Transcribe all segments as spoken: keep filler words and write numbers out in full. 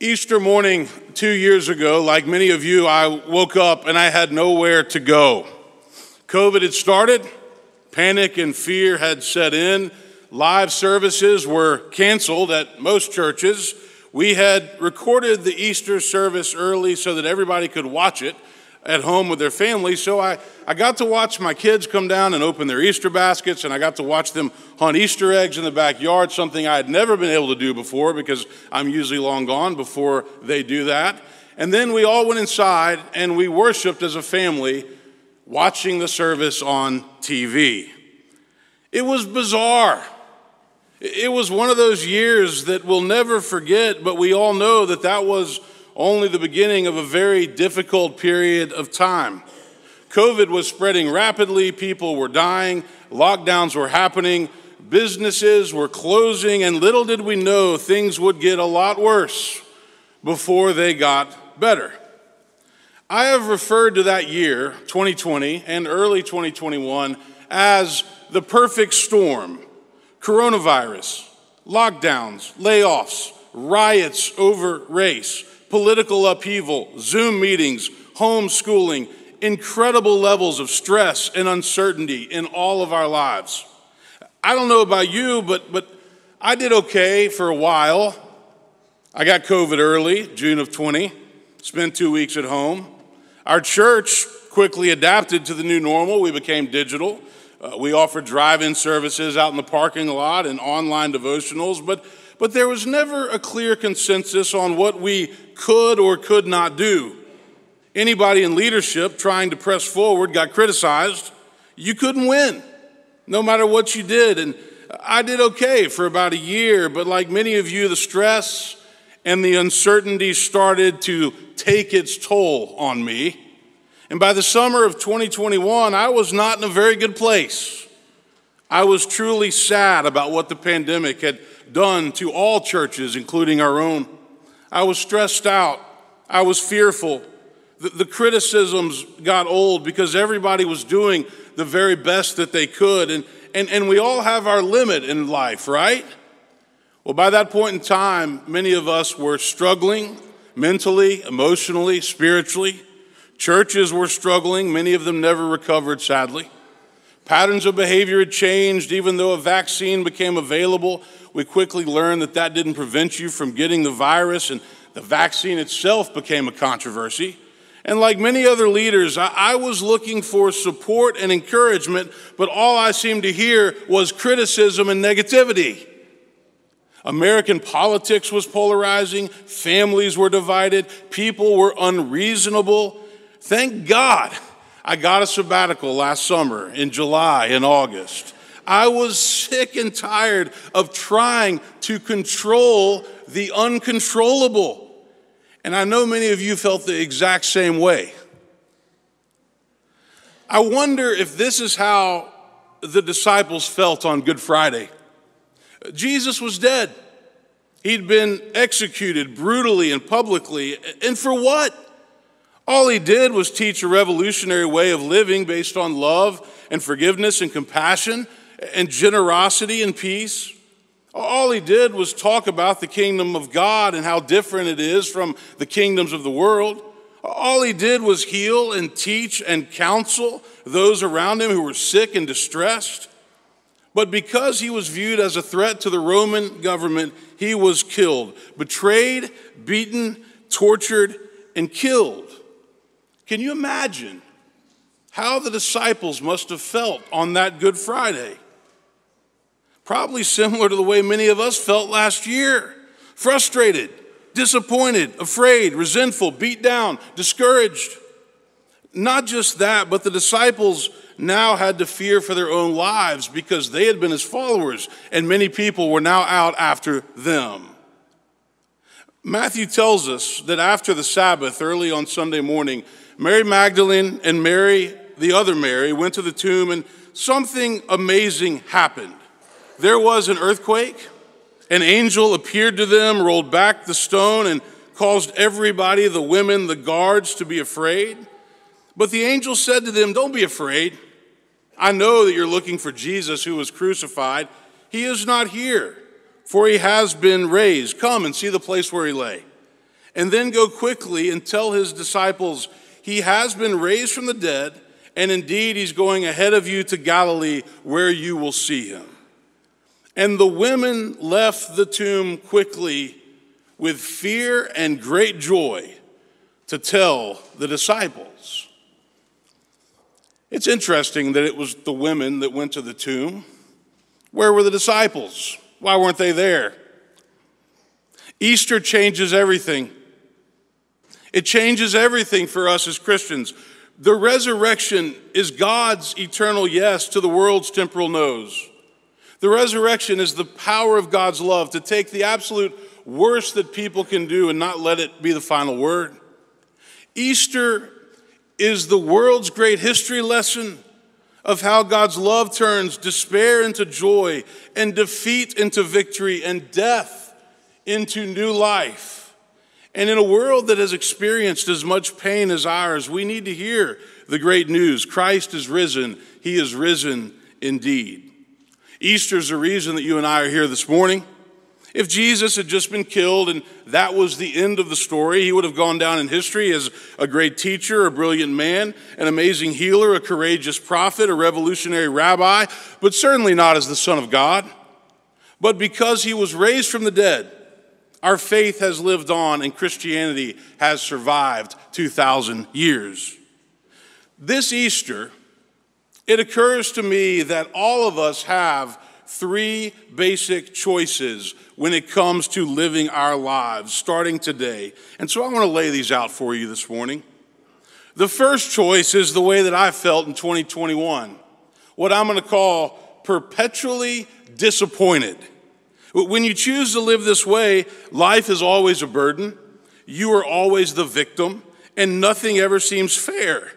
Easter morning two years ago, like many of you, I woke up and I had nowhere to go. COVID had started, panic and fear had set in, live services were canceled at most churches. We had recorded the Easter service early so that everybody could watch it at home with their family, so I, I got to watch my kids come down and open their Easter baskets, and I got to watch them hunt Easter eggs in the backyard, something I had never been able to do before because I'm usually long gone before they do that. And then we all went inside and we worshiped as a family, watching the service on T V. It was bizarre. It was one of those years that we'll never forget, but we all know that that was only the beginning of a very difficult period of time. COVID was spreading rapidly, people were dying, lockdowns were happening, businesses were closing, and little did we know things would get a lot worse before they got better. I have referred to that year, twenty twenty, and early twenty twenty-one, as the perfect storm. Coronavirus, lockdowns, layoffs, riots over race, political upheaval, Zoom meetings, homeschooling, incredible levels of stress and uncertainty in all of our lives. I don't know about you, but, but I did okay for a while. I got COVID early, June of twenty, spent two weeks at home. Our church quickly adapted to the new normal. We became digital. Uh, we offered drive-in services out in the parking lot and online devotionals, but But there was never a clear consensus on what we could or could not do. Anybody in leadership trying to press forward got criticized. You couldn't win, no matter what you did. And I did okay for about a year, but like many of you, the stress and the uncertainty started to take its toll on me. And by the summer of twenty twenty-one, I was not in a very good place. I was truly sad about what the pandemic had done to all churches, including our own. I was stressed out. I was fearful. The, the criticisms got old because everybody was doing the very best that they could. And, and, and we all have our limit in life, right? Well, by that point in time, many of us were struggling mentally, emotionally, spiritually. Churches were struggling. Many of them never recovered, sadly. Patterns of behavior had changed. Even though a vaccine became available, we quickly learned that that didn't prevent you from getting the virus, and the vaccine itself became a controversy. And like many other leaders, I, I was looking for support and encouragement, but all I seemed to hear was criticism and negativity. American politics was polarizing, families were divided, people were unreasonable. Thank God I got a sabbatical last summer in July and August. I was sick and tired of trying to control the uncontrollable. And I know many of you felt the exact same way. I wonder if this is how the disciples felt on Good Friday. Jesus was dead. He'd been executed brutally and publicly. And for what? All he did was teach a revolutionary way of living based on love and forgiveness and compassion and generosity and peace. All he did was talk about the kingdom of God and how different it is from the kingdoms of the world. All he did was heal and teach and counsel those around him who were sick and distressed. But because he was viewed as a threat to the Roman government, he was killed, betrayed, beaten, tortured, and killed. Can you imagine how the disciples must have felt on that Good Friday? Probably similar to the way many of us felt last year. Frustrated, disappointed, afraid, resentful, beat down, discouraged. Not just that, but the disciples now had to fear for their own lives because they had been his followers, and many people were now out after them. Matthew tells us that after the Sabbath, early on Sunday morning, Mary Magdalene and Mary, the other Mary, went to the tomb, and something amazing happened. There was an earthquake. An angel appeared to them, rolled back the stone, and caused everybody, the women, the guards, to be afraid. But the angel said to them, "Don't be afraid. I know that you're looking for Jesus who was crucified. He is not here, for he has been raised. Come and see the place where he lay. and then go quickly and tell his disciples, he has been raised from the dead, and indeed he's going ahead of you to Galilee where you will see him. And the women left the tomb quickly with fear and great joy to tell the disciples. It's interesting that it was the women that went to the tomb. Where were the disciples? Why weren't they there? Easter changes everything. It changes everything for us as Christians. The resurrection is God's eternal yes to the world's temporal no's. The resurrection is the power of God's love to take the absolute worst that people can do and not let it be the final word. Easter is the world's great history lesson of how God's love turns despair into joy and defeat into victory and death into new life. And in a world that has experienced as much pain as ours, we need to hear the great news. Christ is risen. He is risen indeed. Easter is the reason that you and I are here this morning. If Jesus had just been killed and that was the end of the story, he would have gone down in history as a great teacher, a brilliant man, an amazing healer, a courageous prophet, a revolutionary rabbi, but certainly not as the Son of God. But because he was raised from the dead, our faith has lived on and Christianity has survived two thousand years. This Easter, it occurs to me that all of us have three basic choices when it comes to living our lives, starting today. And so I want to lay these out for you this morning. The first choice is the way that I felt in twenty twenty-one, what I'm going to call perpetually disappointed. When you choose to live this way, life is always a burden. You are always the victim, and nothing ever seems fair.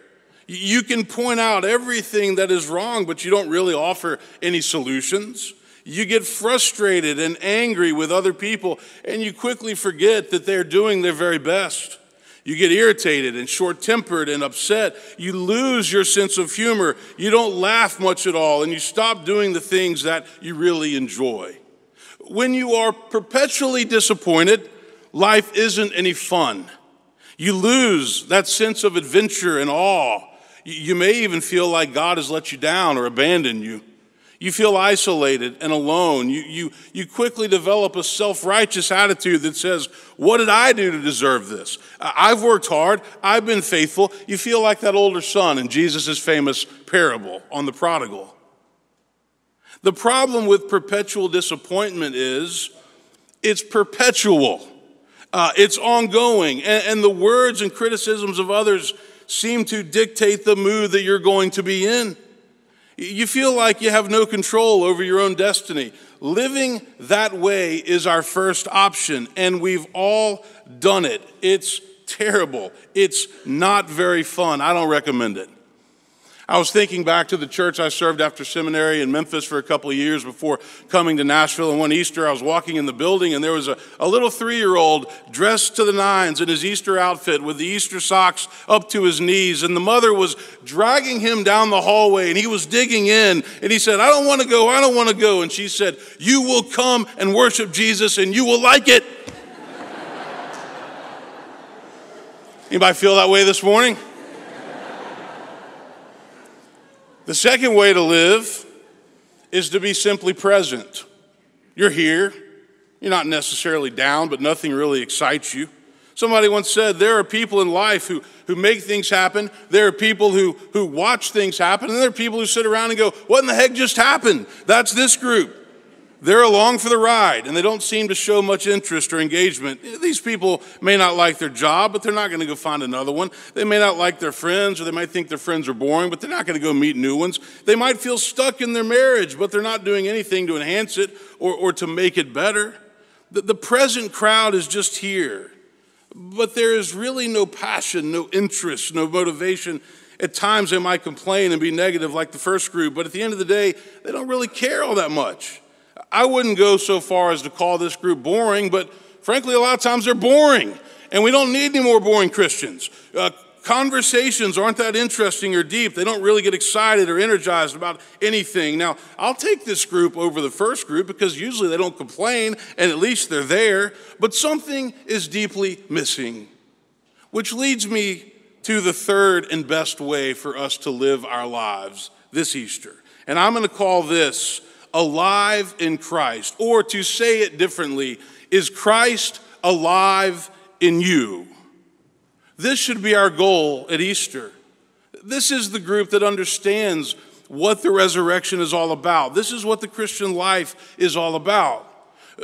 You can point out everything that is wrong, but you don't really offer any solutions. You get frustrated and angry with other people, and you quickly forget that they're doing their very best. You get irritated and short-tempered and upset. You lose your sense of humor. You don't laugh much at all, and you stop doing the things that you really enjoy. When you are perpetually disappointed, life isn't any fun. You lose that sense of adventure and awe. You may even feel like God has let you down or abandoned you. You feel isolated and alone. You, you, you quickly develop a self-righteous attitude that says, what did I do to deserve this? I've worked hard. I've been faithful. You feel like that older son in Jesus' famous parable on the prodigal. The problem with perpetual disappointment is it's perpetual, uh, it's ongoing, and, and the words and criticisms of others seem to dictate the mood that you're going to be in. You feel like you have no control over your own destiny. Living that way is our first option, and we've all done it. It's terrible. It's not very fun. I don't recommend it. I was thinking back to the church I served after seminary in Memphis for a couple of years before coming to Nashville. And one Easter, I was walking in the building, and there was a, a little three-year-old dressed to the nines in his Easter outfit with the Easter socks up to his knees. And the mother was dragging him down the hallway, and he was digging in. And he said, I don't want to go, I don't want to go. And she said, you will come and worship Jesus, and you will like it. Anybody feel that way this morning? The second way to live is to be simply present. You're here. You're not necessarily down, but nothing really excites you. Somebody once said, there are people in life who, who make things happen. There are people who, who watch things happen. And there are people who sit around and go, what in the heck just happened? That's this group. They're along for the ride, and they don't seem to show much interest or engagement. These people may not like their job, but they're not going to go find another one. They may not like their friends, or they might think their friends are boring, but they're not going to go meet new ones. They might feel stuck in their marriage, but they're not doing anything to enhance it or, or to make it better. The, the present crowd is just here, but there is really no passion, no interest, no motivation. At times they might complain and be negative like the first group, but at the end of the day, they don't really care all that much. I wouldn't go so far as to call this group boring, but frankly, a lot of times they're boring, and we don't need any more boring Christians. Uh, Conversations aren't that interesting or deep. They don't really get excited or energized about anything. Now, I'll take this group over the first group because usually they don't complain and at least they're there, but something is deeply missing, which leads me to the third and best way for us to live our lives this Easter. And I'm going to call this alive in Christ, or to say it differently, is Christ alive in you? This should be our goal at Easter. This is the group that understands what the resurrection is all about. This is what the Christian life is all about.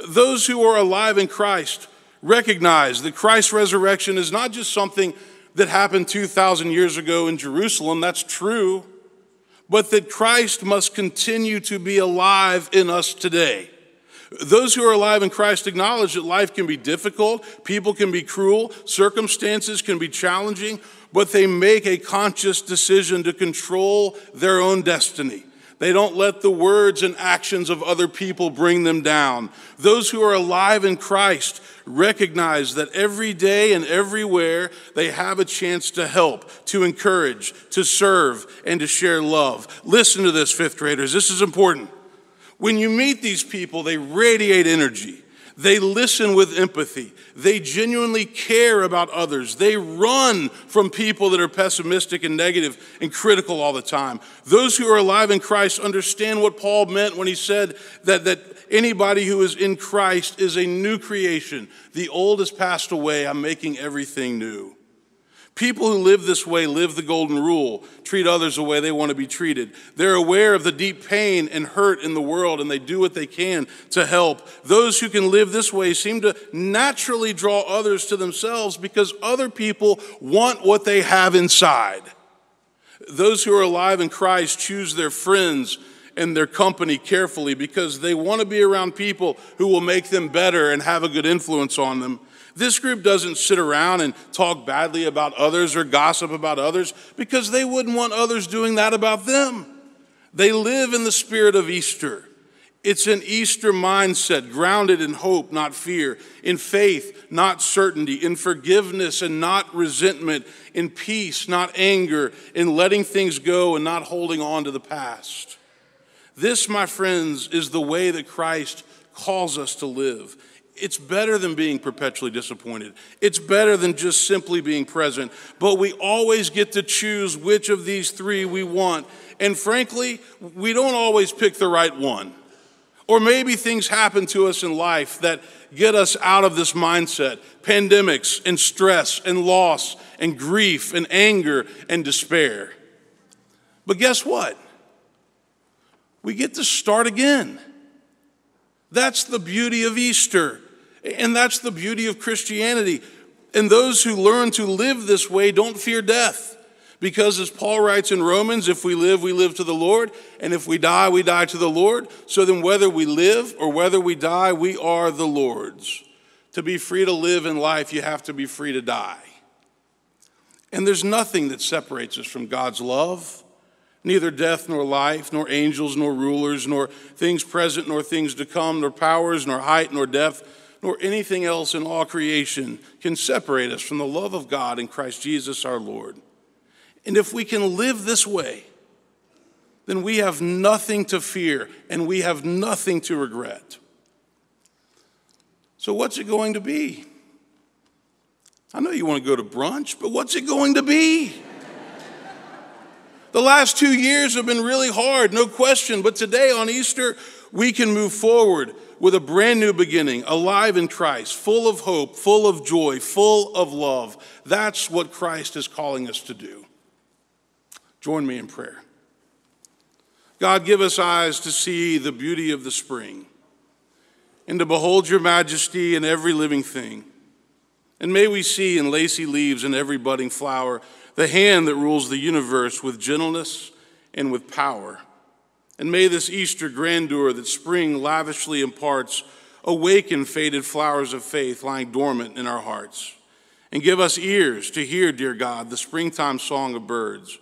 Those who are alive in Christ recognize that Christ's resurrection is not just something that happened two thousand years ago in Jerusalem, that's true, but that Christ must continue to be alive in us today. Those who are alive in Christ acknowledge that life can be difficult, people can be cruel, circumstances can be challenging, but they make a conscious decision to control their own destiny. They don't let the words and actions of other people bring them down. Those who are alive in Christ recognize that every day and everywhere they have a chance to help, to encourage, to serve, and to share love. Listen to this, fifth graders. This is important. When you meet these people, they radiate energy. They listen with empathy. They genuinely care about others. They run from people that are pessimistic and negative and critical all the time. Those who are alive in Christ understand what Paul meant when he said that, that anybody who is in Christ is a new creation. The old has passed away. I'm making everything new. People who live this way live the golden rule, treat others the way they want to be treated. They're aware of the deep pain and hurt in the world, and they do what they can to help. Those who can live this way seem to naturally draw others to themselves because other people want what they have inside. Those who are alive in Christ choose their friends and their company carefully because they want to be around people who will make them better and have a good influence on them. This group doesn't sit around and talk badly about others or gossip about others because they wouldn't want others doing that about them. They live in the spirit of Easter. It's an Easter mindset grounded in hope, not fear, in faith, not certainty, in forgiveness and not resentment, in peace, not anger, in letting things go and not holding on to the past. This, my friends, is the way that Christ calls us to live. It's better than being perpetually disappointed. It's better than just simply being present. But we always get to choose which of these three we want. And frankly, we don't always pick the right one. Or maybe things happen to us in life that get us out of this mindset. Pandemics and stress and loss and grief and anger and despair. But guess what? We get to start again. That's the beauty of Easter. And that's the beauty of Christianity. And those who learn to live this way don't fear death. Because as Paul writes in Romans, if we live, we live to the Lord. And if we die, we die to the Lord. So then whether we live or whether we die, we are the Lord's. To be free to live in life, you have to be free to die. And there's nothing that separates us from God's love. Neither death nor life, nor angels nor rulers, nor things present nor things to come, nor powers, nor height, nor depth, nor anything else in all creation can separate us from the love of God in Christ Jesus our Lord. And if we can live this way, then we have nothing to fear and we have nothing to regret. So what's it going to be? I know you want to go to brunch, but what's it going to be? The last two years have been really hard, no question. But today on Easter, we can move forward with a brand new beginning, alive in Christ, full of hope, full of joy, full of love. That's what Christ is calling us to do. Join me in prayer. God, give us eyes to see the beauty of the spring and to behold your majesty in every living thing. And may we see in lacy leaves and every budding flower the hand that rules the universe with gentleness and with power. And may this Easter grandeur that spring lavishly imparts awaken faded flowers of faith lying dormant in our hearts. And give us ears to hear, dear God, the springtime song of birds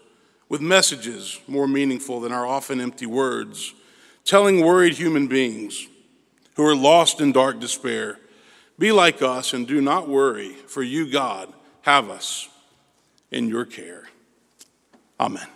with messages more meaningful than our often empty words, telling worried human beings who are lost in dark despair, be like us and do not worry, for you, God, have us. in your care. Amen.